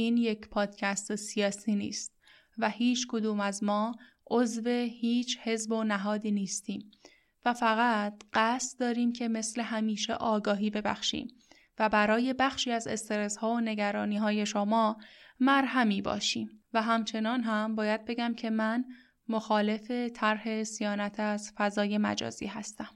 این یک پادکست سیاسی نیست و هیچ کدوم از ما عضو هیچ حزب و نهادی نیستیم و فقط قصد داریم که مثل همیشه آگاهی ببخشیم و برای بخشی از استرس‌ها و نگرانی‌های شما مرهمی باشیم. و همچنان هم باید بگم که من مخالف طرح صیانت از فضای مجازی هستم.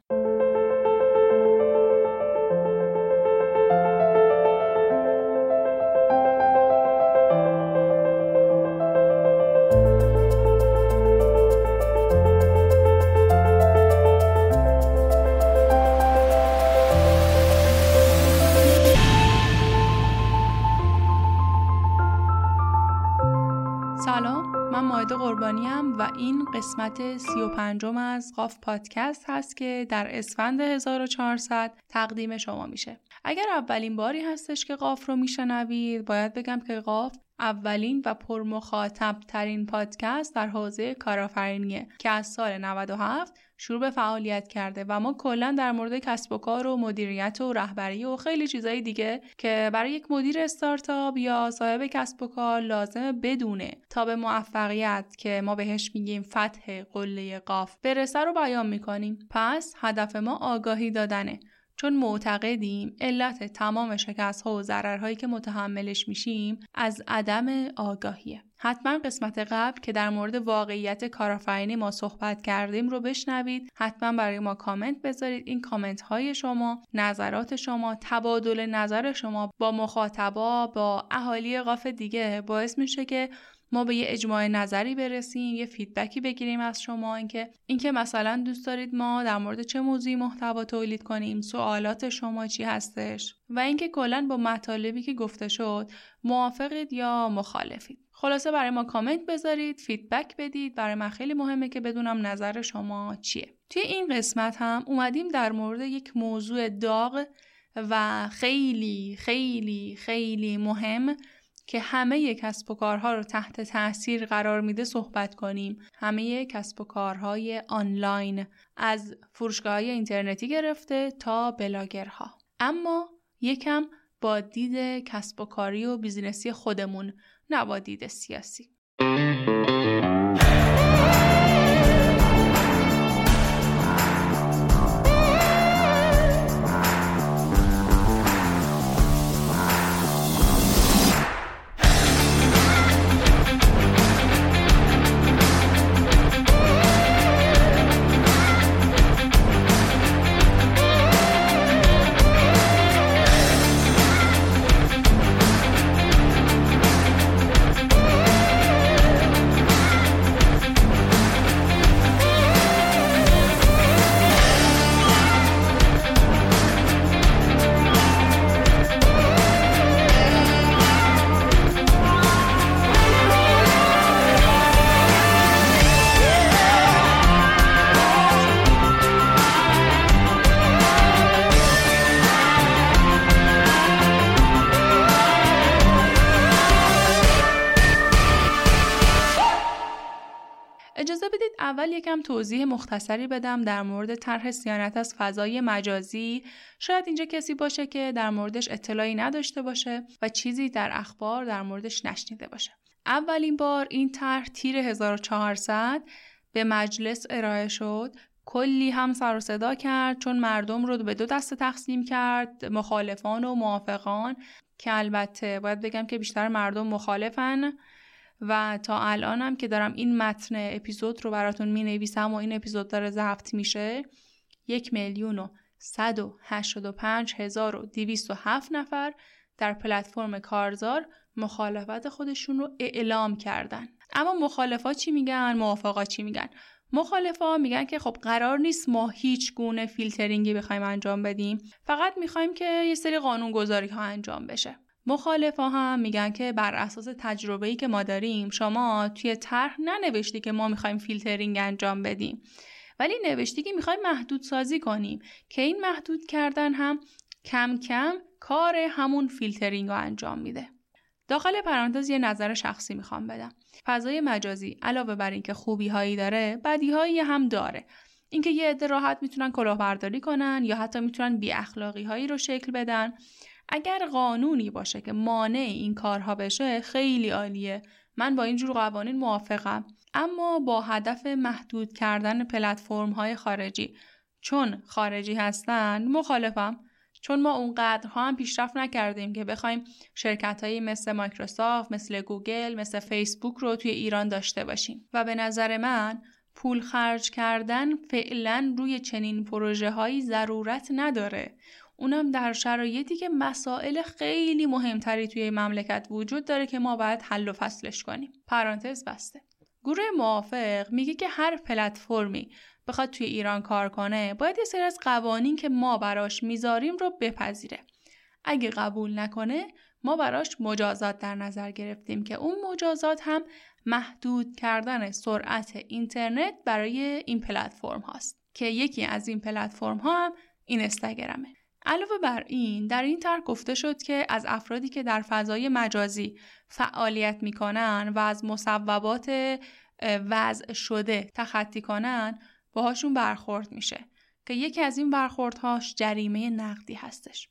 و این قسمت 35 از قاف پادکست هست که در اسفند 1400 تقدیم شما میشه. اگر اولین باری هستش که قاف رو میشنوید، باید بگم که قاف اولین و پرمخاطب ترین پادکست در حوزه کارآفرینیه که از سال 97 شروع به فعالیت کرده و ما کلا در مورد کسب و کار و مدیریت و رهبری و خیلی چیزای دیگه که برای یک مدیر استارتاپ یا صاحب کسب و کار لازمه بدونه تا به موفقیت که ما بهش میگیم فتح قله قاف برسه رو بیان میکنیم. پس هدف ما آگاهی دادنه، چون معتقدیم علت تمام شکست‌ها و ضررهایی که متحملش میشیم از عدم آگاهیه. حتما قسمت قبل که در مورد واقعیت کارآفرینی ما صحبت کردیم رو بشنوید، حتما برای ما کامنت بذارید. این کامنت های شما، نظرات شما، تبادل نظر شما با مخاطبا، با اهالی قاف دیگه باعث میشه که ما به یه اجماع نظری برسیم، یه فیدبکی بگیریم از شما، اینکه مثلا دوست دارید ما در مورد چه موضوعی محتوا تولید کنیم، سوالات شما چی هستش و اینکه کلاً با مطالبی که گفته شد موافقید یا مخالفید. خلاصه برای ما کامنت بذارید، فیدبک بدید. برای من خیلی مهمه که بدونم نظر شما چیه. توی این قسمت هم اومدیم در مورد یک موضوع داغ و خیلی خیلی خیلی مهم که همه کسب و کارها رو تحت تاثیر قرار میده صحبت کنیم. همه کسب و کارهای آنلاین، از فروشگاه‌های اینترنتی گرفته تا بلاگرها، اما یکم با دید کسب و کاری و بیزینسی خودمون، نه با دید سیاسی. اول یکم توضیح مختصری بدم در مورد طرح صیانت از فضای مجازی. شاید اینجا کسی باشه که در موردش اطلاعی نداشته باشه و چیزی در اخبار در موردش نشنیده باشه. اولین بار این طرح تیر 1400 به مجلس ارائه شد. کلی هم سر و صدا کرد چون مردم رو به دو دسته تقسیم کرد، مخالفان و موافقان، که البته باید بگم که بیشتر مردم مخالفن و تا الانم که دارم این متن اپیزود رو براتون می نویسم و این اپیزود داره ضبط میشه، 1,185,207 نفر در پلتفرم کارزار مخالفت خودشون رو اعلام کردن. اما مخالفا چی میگن؟ موافقا چی میگن؟ مخالفا میگن که خب قرار نیست ما هیچ گونه فیلترینگی بخوایم انجام بدیم، فقط میخوایم که یه سری قانونگذاری ها انجام بشه. مخالفا هم میگن که بر اساس تجربه‌ای که ما داریم، شما توی طرح ننوشتی که ما میخوایم فیلترینگ انجام بدیم، ولی نوشتی که میخوایم محدود سازی کنیم، که این محدود کردن هم کم کم کار همون فیلترینگ رو انجام میده. داخل پرانتز یه نظر شخصی میخوام بدم. فضای مجازی علاوه بر اینکه خوبی‌هایی داره، بدی‌هایی هم داره. اینکه یه عده راحت میتونن کلاهبرداری کنن یا حتی میتونن بی اخلاقی‌هایی رو شکل بدن، اگر قانونی باشه که مانع این کارها بشه خیلی عالیه. من با این جور قوانین موافقم، اما با هدف محدود کردن پلتفرم‌های خارجی. چون خارجی هستن مخالفم، چون ما اونقدرها هم پیشرفت نکردیم که بخوایم شرکت‌هایی مثل مایکروسافت، مثل گوگل، مثل فیسبوک رو توی ایران داشته باشیم. و به نظر من پول خرج کردن فعلا روی چنین پروژه‌هایی ضرورت نداره. اونم در شرایطی که مسائل خیلی مهمتری توی مملکت وجود داره که ما باید حل و فصلش کنیم. پرانتز بسته. گروه موافق میگه که هر پلتفرمی بخواد توی ایران کار کنه باید یه سری از قوانین که ما براش میذاریم رو بپذیره. اگه قبول نکنه ما براش مجازات در نظر گرفتیم که اون مجازات هم محدود کردن سرعت اینترنت برای این پلتفرم هاست که یکی از این پلتفرم ها هم اینستاگرامه. علاوه بر این در این طرح گفته شد که از افرادی که در فضای مجازی فعالیت میکنن و از مصوبات وضع شده تخطی کنن باهاشون برخورد میشه که یکی از این برخوردهاش جریمه نقدی هستش.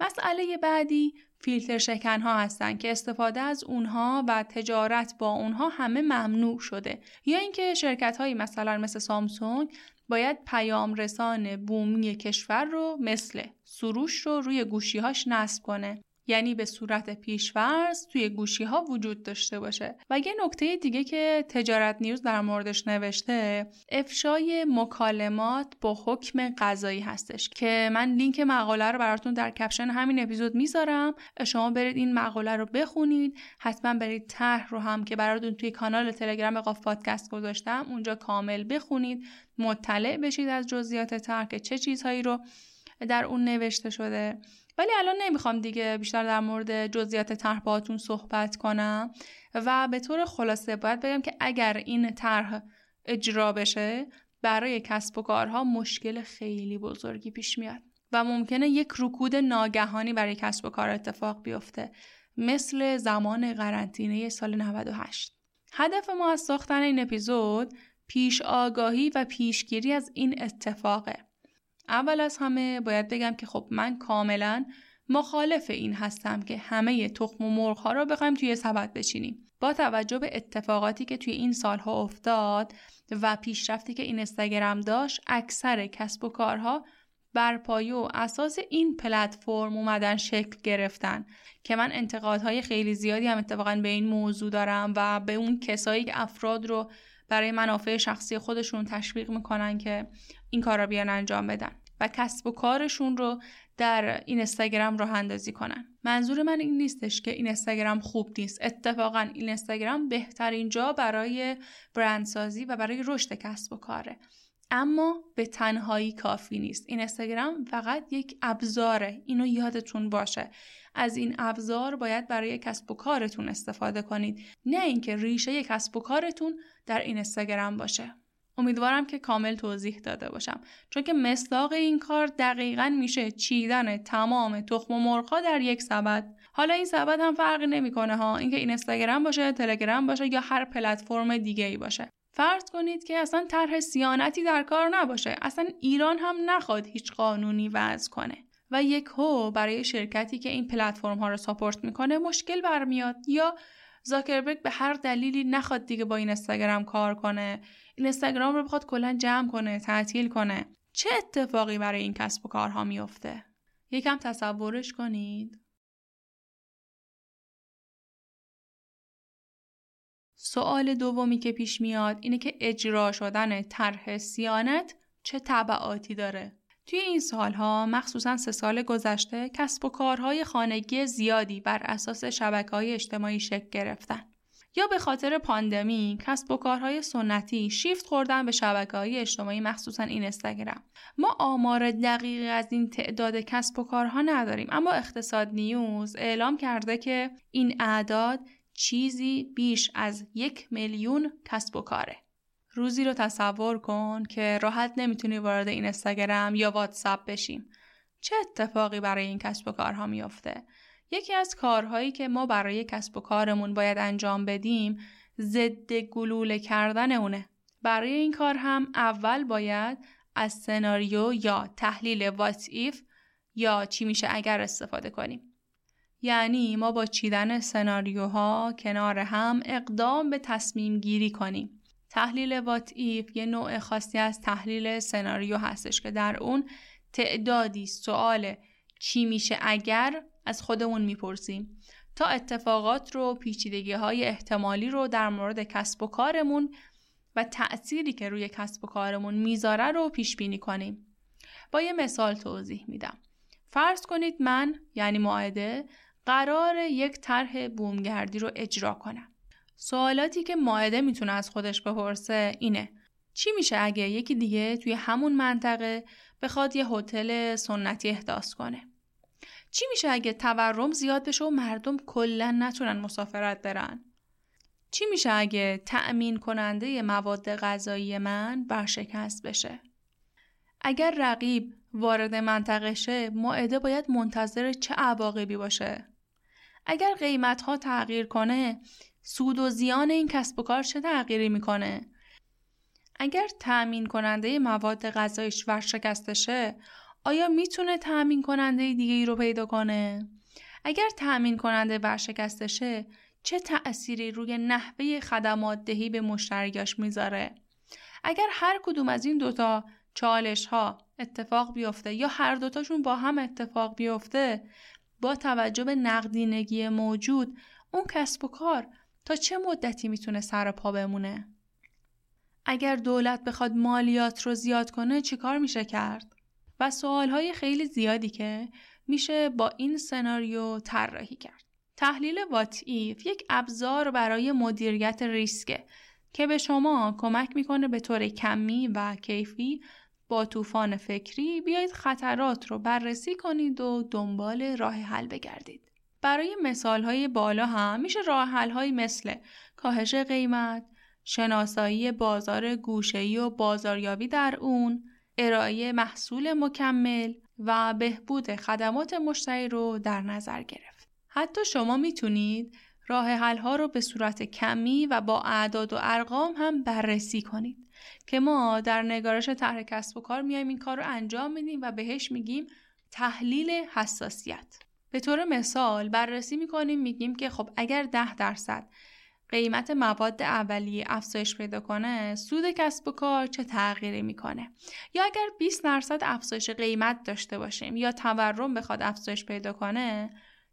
مسئله بعدی فیلتر شکنها هستن که استفاده از اونها و تجارت با اونها همه ممنوع شده، یا اینکه شرکت هایی مثلا مثل سامسونگ باید پیام رسان بومی کشور رو مثل سروش رو روی گوشی هاش نصب کنه، یعنی به صورت پیش‌فرض توی گوشی ها وجود داشته باشه. و یه نکته دیگه که تجارت نیوز در موردش نوشته افشای مکالمات با حکم قضایی هستش که من لینک مقاله رو براتون در کپشن همین اپیزود میذارم، شما برید این مقاله رو بخونید. حتما برید طرح رو هم که براتون توی کانال تلگرام قاف پادکست گذاشتم اونجا کامل بخونید، مطلع بشید از جزئیات طرح که چه چیزهایی رو در اون نوشته شده. ولی الان نمیخوام دیگه بیشتر در مورد جزئیات طرح باهاتون صحبت کنم و به طور خلاصه باید بگم که اگر این طرح اجرا بشه برای کسب و کارها مشکل خیلی بزرگی پیش میاد و ممکنه یک رکود ناگهانی برای کسب و کار اتفاق بیفته، مثل زمان قرنطینه سال 98. هدف ما از ساختن این اپیزود پیش آگاهی و پیشگیری از این اتفاقه. اول از همه باید بگم که خب من کاملا مخالف این هستم که همه تخم و مرغ ها رو بخوایم توی سبد بچینیم. با توجه به اتفاقاتی که توی این سالها افتاد و پیشرفتی که اینستاگرام داشت، اکثر کسب و کارها بر پایه و اساس این پلتفرم اومدن شکل گرفتن که من انتقادهای خیلی زیادی هم اتفاقا به این موضوع دارم و به اون کسایی که افراد رو برای منافع شخصی خودشون تشویق میکنن که این کارا بیان انجام بدن و کسب و کارشون رو در اینستاگرام راه اندازی کنن. منظور من این نیستش که اینستاگرام خوب نیست، اتفاقا اینستاگرام بهترین جا برای برندسازی و برای رشد کسب و کاره، اما به تنهایی کافی نیست. اینستاگرام فقط یک ابزاره، اینو یادتون باشه. از این ابزار باید برای کسب و کارتون استفاده کنید، نه اینکه ریشه کسب و کارتون در اینستاگرام باشه. امیدوارم که کامل توضیح داده باشم، چون که مصداق این کار دقیقاً میشه چیدن تمام تخم و مرغ‌ها در یک سبد. حالا این سبد هم فرقی نمی‌کنه ها، اینکه اینستاگرام باشه، تلگرام باشه یا هر پلتفرم دیگه‌ای باشه. فرض کنید که اصلا طرح صیانتی در کار نباشه، اصلا ایران هم نخواد هیچ قانونی وضع کنه و یکهو برای شرکتی که این پلتفرم ها رو ساپورت میکنه مشکل برمیاد، یا زاکربرگ به هر دلیلی نخواد دیگه با اینستاگرام کار کنه، اینستاگرام رو بخواد کلا جمع کنه، تعطیل کنه. چه اتفاقی برای این کسب و کارها میفته؟ یکم تصورش کنید. سوال دومی که پیش میاد اینه که اجرا شدن طرح صیانت چه تبعاتی داره؟ توی این سالها مخصوصاً 3 سال گذشته کسب و کارهای خانگی زیادی بر اساس شبکه‌های اجتماعی شکل گرفتن. یا به خاطر پاندمی کسب و کارهای سنتی شیفت خوردن به شبکه‌های اجتماعی، مخصوصاً اینستاگرام. ما آمار دقیقی از این تعداد کسب و کارها نداریم، اما اقتصاد نیوز اعلام کرده که این اعداد چیزی بیش از 1 میلیون کسب و کاره. روزی رو تصور کن که راحت نمیتونی وارد اینستاگرام یا واتساپ بشیم. چه اتفاقی برای این کسب و کارها میفته؟ یکی از کارهایی که ما برای کسب و کارمون باید انجام بدیم ضد گلوله کردن اونه. برای این کار هم اول باید از سناریو یا تحلیل واتس ایف یا چی میشه اگر استفاده کنیم. یعنی ما با چیدن سناریوها کنار هم اقدام به تصمیم گیری کنیم. تحلیل وات ایف یه نوع خاصی از تحلیل سناریو هستش که در اون تعدادی سوال چی میشه اگر از خودمون میپرسیم تا اتفاقات رو، پیچیدگی‌های احتمالی رو در مورد کسب و کارمون و تأثیری که روی کسب و کارمون میذاره رو پیش بینی کنیم. با یه مثال توضیح میدم. فرض کنید من، یعنی مائده، قرار یک طرح بومگردی رو اجرا کنم. سوالاتی که مائده میتونه از خودش بپرسه اینه: چی میشه اگه یکی دیگه توی همون منطقه بخواد یه هتل سنتی احداث کنه؟ چی میشه اگه تورم زیاد بشه و مردم کلاً نتونن مسافرت برن؟ چی میشه اگه تأمین کننده مواد غذایی من برشکست بشه؟ اگر رقیب وارد منطقه شه، مائده باید منتظر چه عواقبی باشه؟ اگر قیمت‌ها تغییر کنه، سود و زیان این کسب و کار چه تغییری میکنه؟ اگر تأمین کننده مواد غذاییش ورشکسته شه، آیا میتونه تأمین کننده دیگه ای رو پیدا کنه؟ اگر تأمین کننده ورشکسته شه، چه تأثیری روی نحوه خدمات دهی به مشتریاش میذاره؟ اگر هر کدوم از این دوتا چالش ها اتفاق بیفته یا هر دوتاشون با هم اتفاق بیفته، با توجه به نقدینگی موجود، اون کسب و کار تا چه مدتی میتونه سر پا بمونه؟ اگر دولت بخواد مالیات رو زیاد کنه چه کار میشه کرد؟ و سوالهای خیلی زیادی که میشه با این سناریو طراحی کرد. تحلیل وات ایف یک ابزار برای مدیریت ریسکه که به شما کمک میکنه به طور کمی و کیفی با طوفان فکری بیایید خطرات رو بررسی کنید و دنبال راه حل بگردید. برای مثالهای بالا هم میشه راه حل‌هایی مثل کاهش قیمت، شناسایی بازار گوشه‌ای و بازاریابی در اون، ارائه محصول مکمل و بهبود خدمات مشتری رو در نظر گرفت. حتی شما میتونید راه حل‌ها رو به صورت کمی و با اعداد و ارقام هم بررسی کنید که ما در نگارش طرح کسب و کار میایم این کار رو انجام میدیم و بهش میگیم تحلیل حساسیت. به طور مثال بررسی میکنیم، میگیم که خب اگر 10% قیمت مواد اولیه افزایش پیدا کنه، سود کسب و کار چه تغییری میکنه؟ یا اگر 20% افزایش قیمت داشته باشیم یا تورم بخواد افزایش پیدا کنه،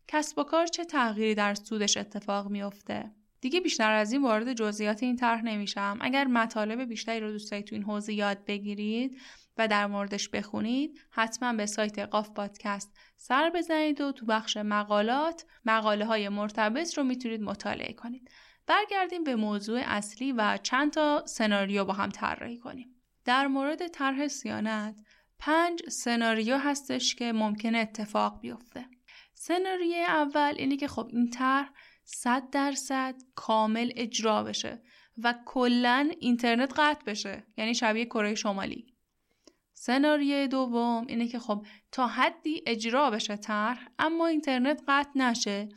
کسب و کار چه تغییری در سودش اتفاق میفته؟ دیگه بیشتر از این وارد جزئیات این طرح نمیشم. اگر مطالب بیشتری رو دوست دارید تو این حوزه یاد بگیرید و در موردش بخونید، حتما به سایت قاف پادکست سر بزنید و تو بخش مقالات مقاله های مرتبط رو میتونید مطالعه کنید. برگردیم به موضوع اصلی و چند تا سناریو با هم طراحی کنیم. در مورد طرح صیانت 5 سناریو هستش که ممکنه اتفاق بیفته. سناریو اول اینه که خب این طرح 100% کامل اجرا بشه و کلن اینترنت قطع بشه، یعنی شبیه کره شمالی. سناریو دوم اینه که خب تا حدی اجرا بشه طرح اما اینترنت قطع نشه،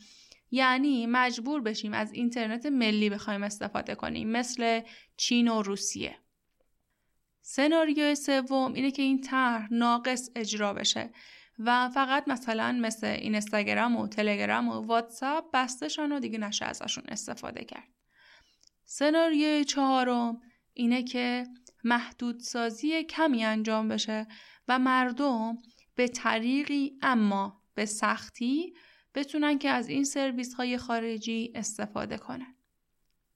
یعنی مجبور بشیم از اینترنت ملی بخوایم استفاده کنیم مثل چین و روسیه. سناریو سوم اینه که این طرح ناقص اجرا بشه و فقط مثلا مثل اینستاگرام و تلگرام و واتساپ بستشن و دیگه نشه ازشون استفاده کرد. سناریو 4 اینه که محدودسازی کمی انجام بشه و مردم به طریقی اما به سختی بتونن که از این سرویس های خارجی استفاده کنن.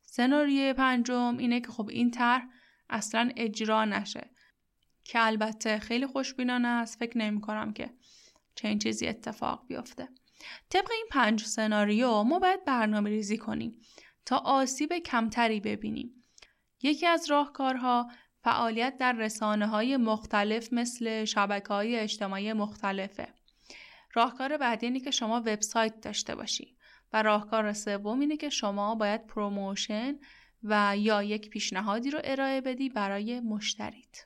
سناریو 5 اینه که خب این طرح اصلا اجرا نشه، که البته خیلی خوشبینانه است. فکر نمی‌کنم که چنین چیزی اتفاق بیفته. طبق این 5 سناریو ما باید برنامه‌ریزی کنیم تا آسیب کمتری ببینیم. یکی از راهکارها فعالیت در رسانه‌های مختلف مثل شبکه‌های اجتماعی مختلفه. راهکار بعدی اینه که شما وبسایت داشته باشی و راهکار سوم اینه که شما باید پروموشن و یا یک پیشنهادی رو ارائه بدی برای مشتریت.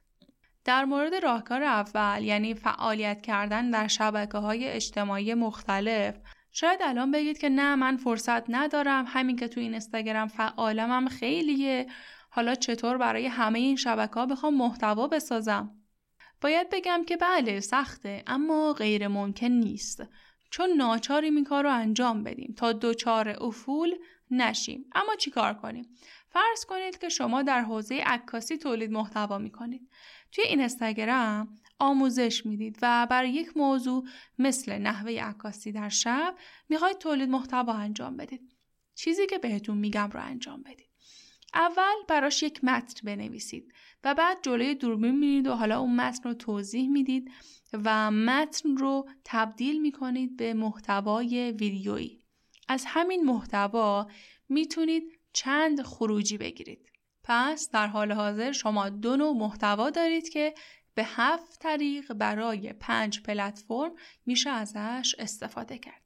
در مورد راهکار اول، یعنی فعالیت کردن در شبکه‌های اجتماعی مختلف، شاید الان بگید که نه من فرصت ندارم، همین که تو اینستاگرام فعالم هم خیلیه، حالا چطور برای همه این شبکه‌ها بخوام محتوا بسازم؟ باید بگم که بله سخته، اما غیر ممکن نیست، چون ناچاریم این کار رو انجام بدیم تا دوچار افول نشیم. اما چی کار کنیم؟ فرض کنید که شما در حوزه عکاسی تولید محتوا میکنید، توی اینستاگرام آموزش میدید و برای یک موضوع مثل نحوه عکاسی در شب میخواید تولید محتوا انجام بدید. چیزی که بهتون میگم رو انجام بدید. اول براش یک متن بنویسید و بعد جلوی دوربین میرید و حالا اون متن رو توضیح میدید و متن رو تبدیل میکنید به محتوای ویدیویی. از همین محتوا میتونید چند خروجی بگیرید. پس در حال حاضر شما 2 نوع محتوا دارید که به 7 طریق برای 5 پلتفرم میشه ازش استفاده کرد.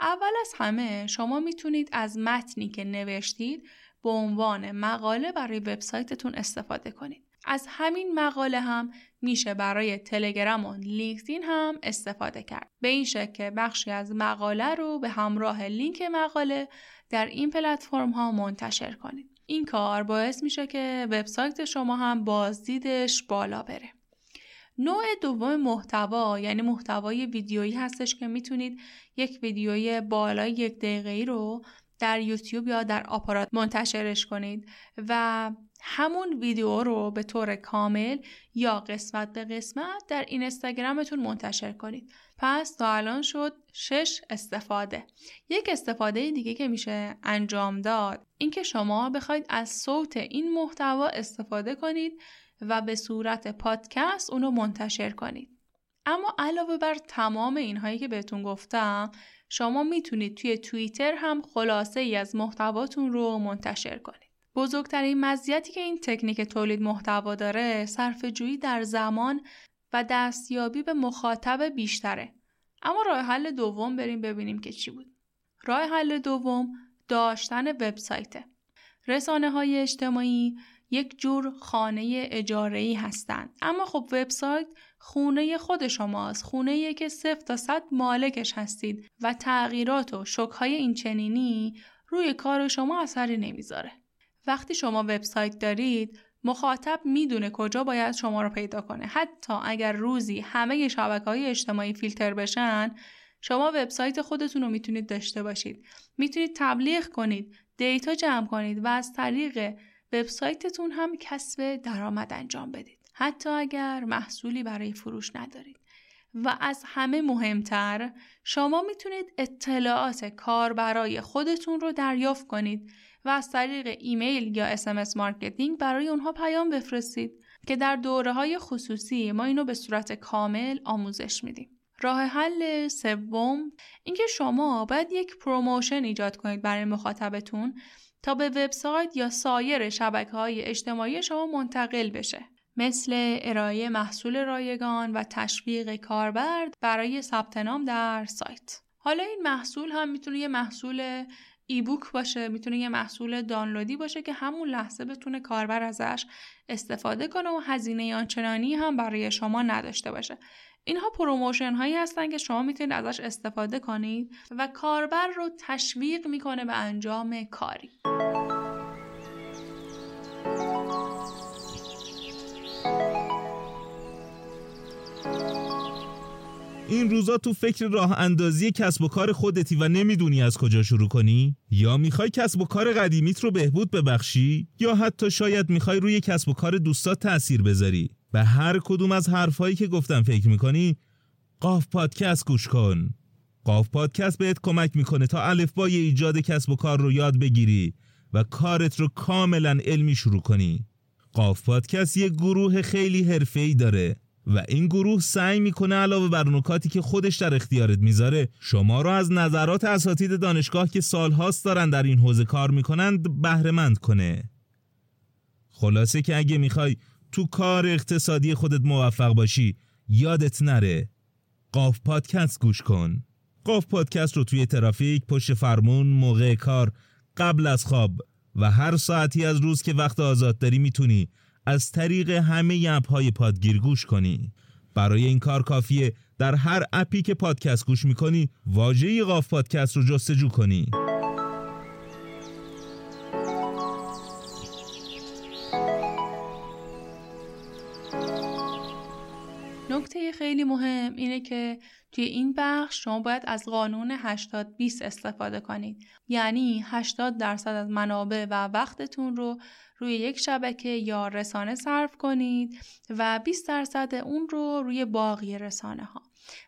اول از همه شما میتونید از متنی که نوشتید به عنوان مقاله برای وبسایتتون استفاده کنید. از همین مقاله هم میشه برای تلگرام و لینکدین هم استفاده کرد. به این شکل که بخشی از مقاله رو به همراه لینک مقاله در این پلتفرم ها منتشر کنید. این کار باعث میشه که وبسایت شما هم بازدیدش بالا بره. نوع دوم محتوا یعنی محتوای ویدیویی هستش که میتونید یک ویدیوی بالای 1 دقیقه‌ای رو در یوتیوب یا در آپارات منتشرش کنید و همون ویدیو رو به طور کامل یا قسمت به قسمت در اینستاگرامتون منتشر کنید. پس تا الان شد 6 استفاده. یک استفاده دیگه که میشه انجام داد اینکه شما بخواید از صوت این محتوا استفاده کنید و به صورت پادکست اونو منتشر کنید. اما علاوه بر تمام اینهایی که بهتون گفتم، شما میتونید توی توییتر هم خلاصه ای از محتواتون رو منتشر کنید. بزرگترین مزیتی که این تکنیک تولید محتوا داره، صرفه‌جویی در زمان و دستیابی به مخاطب بیشتره. اما راه حل دوم بریم ببینیم که چی بود. راه حل دوم داشتن وبسایته. رسانه‌های اجتماعی یک جور خانه اجاره‌ای هستند، اما خب وبسایت خونه خود شماست، خونه‌ای که 0 تا 100 مالکش هستید و تغییرات و شوک‌های اینچنینی روی کار شما اثری نمیذاره. وقتی شما وبسایت دارید، مخاطب میدونه کجا باید شما رو پیدا کنه. حتی اگر روزی همه شبکه‌های اجتماعی فیلتر بشن، شما وبسایت خودتون رو میتونید داشته باشید. میتونید تبلیغ کنید، دیتا جمع کنید و از طریق وبسایتتون هم کسب درآمد انجام بدید، حتی اگر محصولی برای فروش ندارید. و از همه مهمتر، شما میتونید اطلاعات کاربرای خودتون رو دریافت کنید و از طریق ایمیل یا SMS مارکتینگ برای اونها پیام بفرستید که در دوره‌های خصوصی ما اینو به صورت کامل آموزش میدیم. راه حل سوم اینکه شما باید یک پروموشن ایجاد کنید برای مخاطبتون تا به وبسایت یا سایر شبکه‌های اجتماعی شما منتقل بشه، مثل ارائه محصول رایگان و تشویق کاربر برای ثبت نام در سایت. حالا این محصول هم میتونه یه محصول ایبوک باشه، میتونه یه محصول دانلودی باشه که همون لحظه بتونه کاربر ازش استفاده کنه و هزینه آنچنانی هم برای شما نداشته باشه. اینها پروموشن هایی هستن که شما میتونید ازش استفاده کنید و کاربر رو تشویق میکنه به انجام کاری. این روزا تو فکر راه اندازی کسب و کار خودتی و نمیدونی از کجا شروع کنی؟ یا میخوای کسب و کار قدیمیت رو بهبود ببخشی؟ یا حتی شاید میخوای روی کسب و کار دوستات تأثیر بذاری؟ به هر کدوم از حرفایی که گفتم فکر میکنی؟ قاف پادکست گوش کن. قاف پادکست بهت کمک میکنه تا الفبای ایجاد کسب و کار رو یاد بگیری و کارت رو کاملا علمی شروع کنی. قاف پادکست یه گروه خیلی حرفه‌ای داره و این گروه سعی میکنه علاوه بر نکاتی که خودش در اختیارت میذاره، شما رو از نظرات اساتید دانشگاه که سالهاست دارن در این حوزه کار میکنند بهره مند کنه. خلاصه که اگه میخوای تو کار اقتصادی خودت موفق باشی، یادت نره قاف پادکست گوش کن. قاف پادکست رو توی ترافیک، پشت فرمون، موقع کار، قبل از خواب و هر ساعتی از روز که وقت آزاد داری میتونی از طریق همه اپ‌های پادگیر گوش کنی. برای این کار کافیه در هر اپی که پادکست گوش میکنی واژه قاف پادکست رو جستجو کنی. نکته خیلی مهم اینه که توی این بخش شما باید از قانون 80-20 استفاده کنید. یعنی 80% از منابع و وقتتون رو روی یک شبکه یا رسانه صرف کنید و 20% اون رو روی باقی رسانه ها.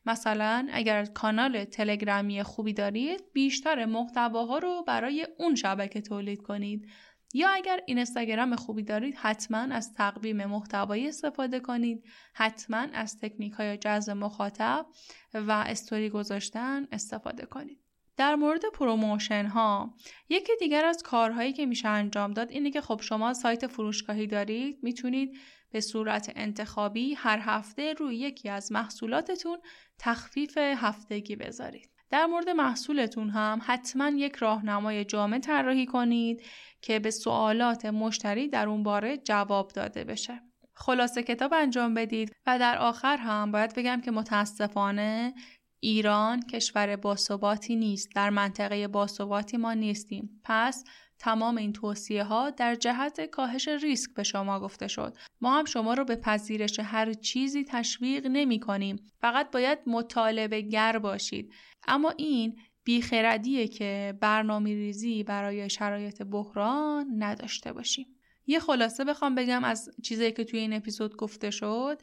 مثلا اگر کانال تلگرامی خوبی دارید، بیشتر محتواها رو برای اون شبکه تولید کنید. یا اگر اینستاگرام خوبی دارید، حتما از تقویم محتوایی استفاده کنید، حتما از تکنیک‌های جذب مخاطب و استوری گذاشتن استفاده کنید. در مورد پروموشن ها، یکی دیگر از کارهایی که میشه انجام داد اینه که خب شما سایت فروشگاهی دارید، میتونید به صورت انتخابی هر هفته روی یکی از محصولاتتون تخفیف هفتگی بذارید. در مورد محصولتون هم حتما یک راهنمای جامع طراحی کنید که به سوالات مشتری در اون باره جواب داده بشه. خلاصه کتاب انجام بدید. و در آخر هم باید بگم که متاسفانه ایران کشور باثباتی نیست. در منطقه باثباتی ما نیستیم. پس تمام این توصیه ها در جهت کاهش ریسک به شما گفته شد. ما هم شما رو به پذیرش هر چیزی تشویق نمی کنیم. فقط باید مطالبه گر باشید. اما این بیخردیه که برنامه ریزی برای شرایط بحران نداشته باشیم. یه خلاصه بخوام بگم از چیزی که توی این اپیزود گفته شد،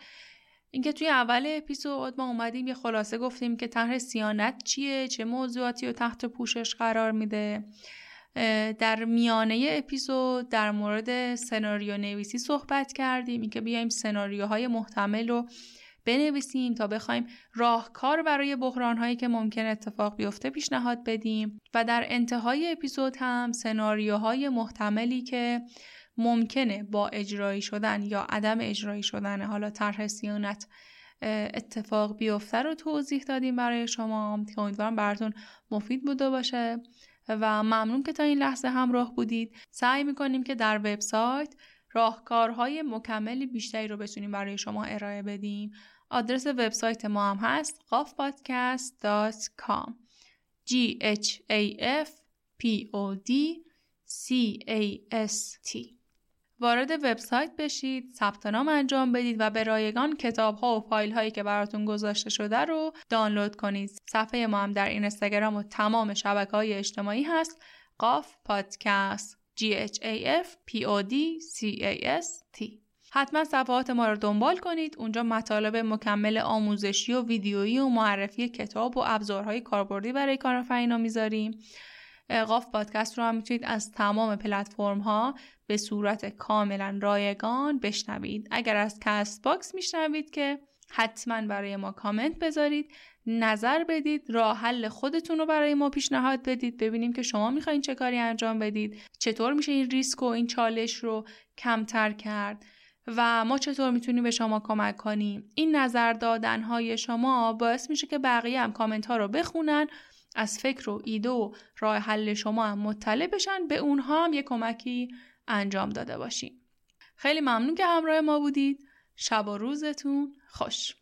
اینکه توی اول اپیزود ما اومدیم یه خلاصه گفتیم که طرح صیانت چیه، چه موضوعاتی رو تحت پوشش قرار میده. در میانه اپیزود در مورد سناریو نویسی صحبت کردیم، اینکه بیایم سناریوهای محتمل رو بنویسیم تا بخوایم راهکار برای بحران‌هایی که ممکن اتفاق بیفته پیشنهاد بدیم. و در انتهای اپیزود هم سناریوهای محتملی که ممکنه با اجرایی شدن یا عدم اجرایی شدن حالا طرح صیانت اتفاق بیفته رو توضیح دادیم برای شما که امیدوارم براتون مفید بوده باشه. و ممنون که تا این لحظه همراه بودید. سعی می‌کنیم که در وبسایت راهکارهای مکمل بیشتری رو بتونیم برای شما ارائه بدیم. آدرس وبسایت ما هم هست gafpodcast.com GAFPODCAST. وارد وبسایت بشید، ثبت نام انجام بدید و به رایگان کتاب‌ها و فایل‌هایی که براتون گذاشته شده رو دانلود کنید. صفحه ما هم در اینستاگرام و تمام شبکه‌های اجتماعی هست قاف پادکست GAFPODCAST. حتما صفحات ما رو دنبال کنید. اونجا مطالب مکمل آموزشی و ویدیویی و معرفی کتاب و ابزارهای کاربردی برای کارآفرینا می‌ذاریم. قاف پادکست رو هم میتونید از تمام پلتفرم ها به صورت کاملا رایگان بشنوید. اگر از کست باکس میشنوید که حتما برای ما کامنت بذارید، نظر بدید، راه حل خودتون رو برای ما پیشنهاد بدید، ببینیم که شما میخواین چه کاری انجام بدید، چطور میشه این ریسک و این چالش رو کمتر کرد و ما چطور میتونیم به شما کمک کنیم. این نظر دادن های شما باعث میشه که بقیه هم کامنت ها رو بخونن، از فکر و ایده و راه حل شما هم مطلع بشن، به اونها هم یک کمکی انجام داده باشیم. خیلی ممنون که همراه ما بودید. شب و روزتون خوش.